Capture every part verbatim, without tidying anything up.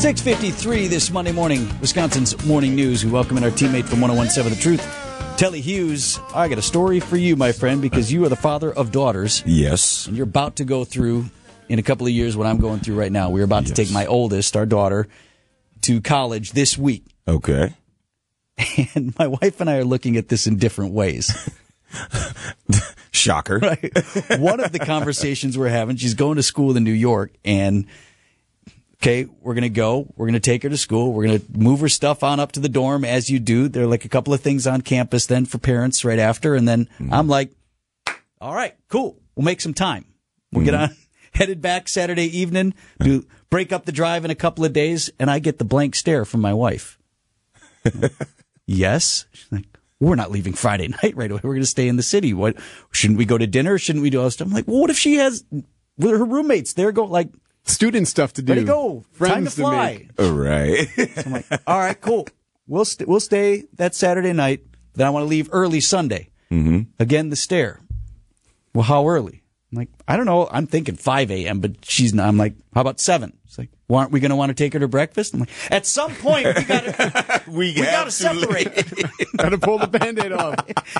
six fifty-three this Monday morning, Wisconsin's Morning News. We welcome in our teammate from ten seventeen The Truth, Telly Hughes. I got a story for you, my friend, because you are the father of daughters. Yes. And you're about to go through, in a couple of years, what I'm going through right now. We're about yes. to take my oldest, our daughter, to college this week. Okay. And my wife and I are looking at this in different ways. Shocker. Right? One of the conversations we're having, she's going to school in New York, and... okay, we're going to go. We're going to take her to school. We're going to move her stuff on up to the dorm, as you do. There are like a couple of things on campus then for parents right after. And then mm-hmm. I'm like, all right, cool. We'll make some time. We'll mm-hmm. get on, headed back Saturday evening, do break up the drive in a couple of days. And I get the blank stare from my wife. Yes. She's like, we're not leaving Friday night right away. We're going to stay in the city. What? Shouldn't we go to dinner? Shouldn't we do all this stuff? I'm like, well, what if she has her roommates? They're going like. Student stuff to do. Ready to go. Friends Time to fly. To make. All right. So I'm like, all right, cool. We'll st- we'll stay that Saturday night. Then I want to leave early Sunday. Mm-hmm. Again, the stare. Well, how early? I'm like, I don't know. I'm thinking five a.m., but she's not. I'm like, how about seven? She's like, well, aren't we going to want to take her to breakfast? I'm like, at some point, we got we, we got to separate. Got to pull the Band-Aid off.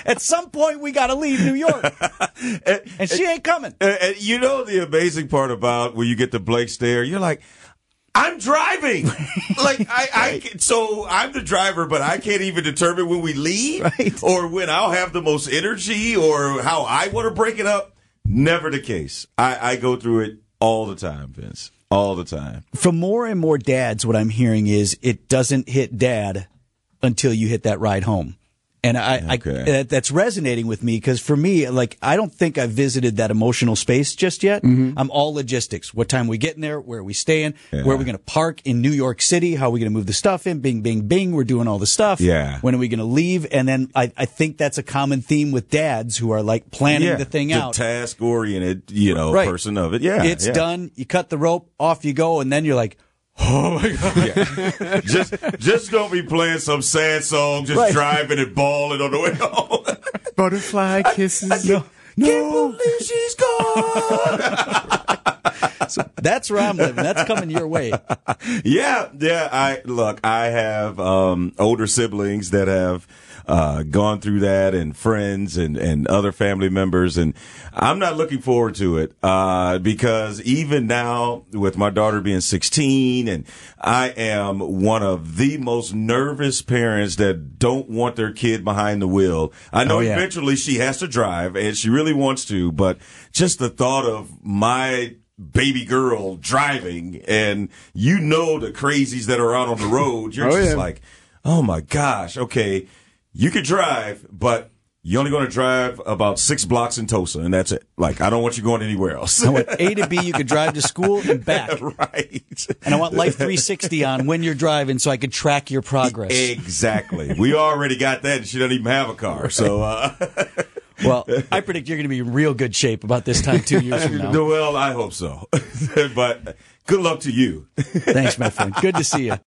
At some point, we got to leave New York. and, and she and, ain't coming. And, and you know the amazing part about when you get the blank stare, you're like, I'm driving. Like I, I can, so I'm the driver, but I can't even determine when we leave right. or when I'll have the most energy or how I want to break it up. Never the case. I, I go through it all the time, Vince. All the time. From more and more dads, what I'm hearing is it doesn't hit dad until you hit that ride home. And I, okay. I that, that's resonating with me because for me, like, I don't think I've visited that emotional space just yet. Mm-hmm. I'm all logistics. What time are we getting there? Where are we staying? Yeah. Where are we going to park in New York City? How are we going to move the stuff in? Bing, bing, bing. We're doing all the stuff. Yeah. When are we going to leave? And then I, I think that's a common theme with dads who are like planning yeah. the thing the out. Task oriented, you know, right. person of it. Yeah. It's yeah. done. You cut the rope. Off you go. And then you're like, oh my God! Yeah. just, just don't be playing some sad song. Just right. driving and bawling on the way home. Butterfly kisses. I, I no, no. Can't believe she's gone. So that's where I'm living. That's coming your way. Yeah, yeah. I look. I have um, older siblings that have uh, gone through that, and friends, and and other family members, and I'm not looking forward to it uh, because even now, with my daughter being sixteen, and I am one of the most nervous parents that don't want their kid behind the wheel. I know oh, yeah. eventually she has to drive, and she really wants to, but just the thought of my baby girl driving, and you know the crazies that are out on the road, you're oh, just yeah. like, oh my gosh, okay. You could drive, but you're only going to drive about six blocks in Tulsa, and that's it. Like, I don't want you going anywhere else. I want A to B, you could drive to school and back. Right. And I want Life three sixty on when you're driving so I could track your progress. Exactly. We already got that, and she doesn't even have a car. Right. So, uh... Well, I predict you're going to be in real good shape about this time two years from now. Well, I hope so. But good luck to you. Thanks, my friend. Good to see you.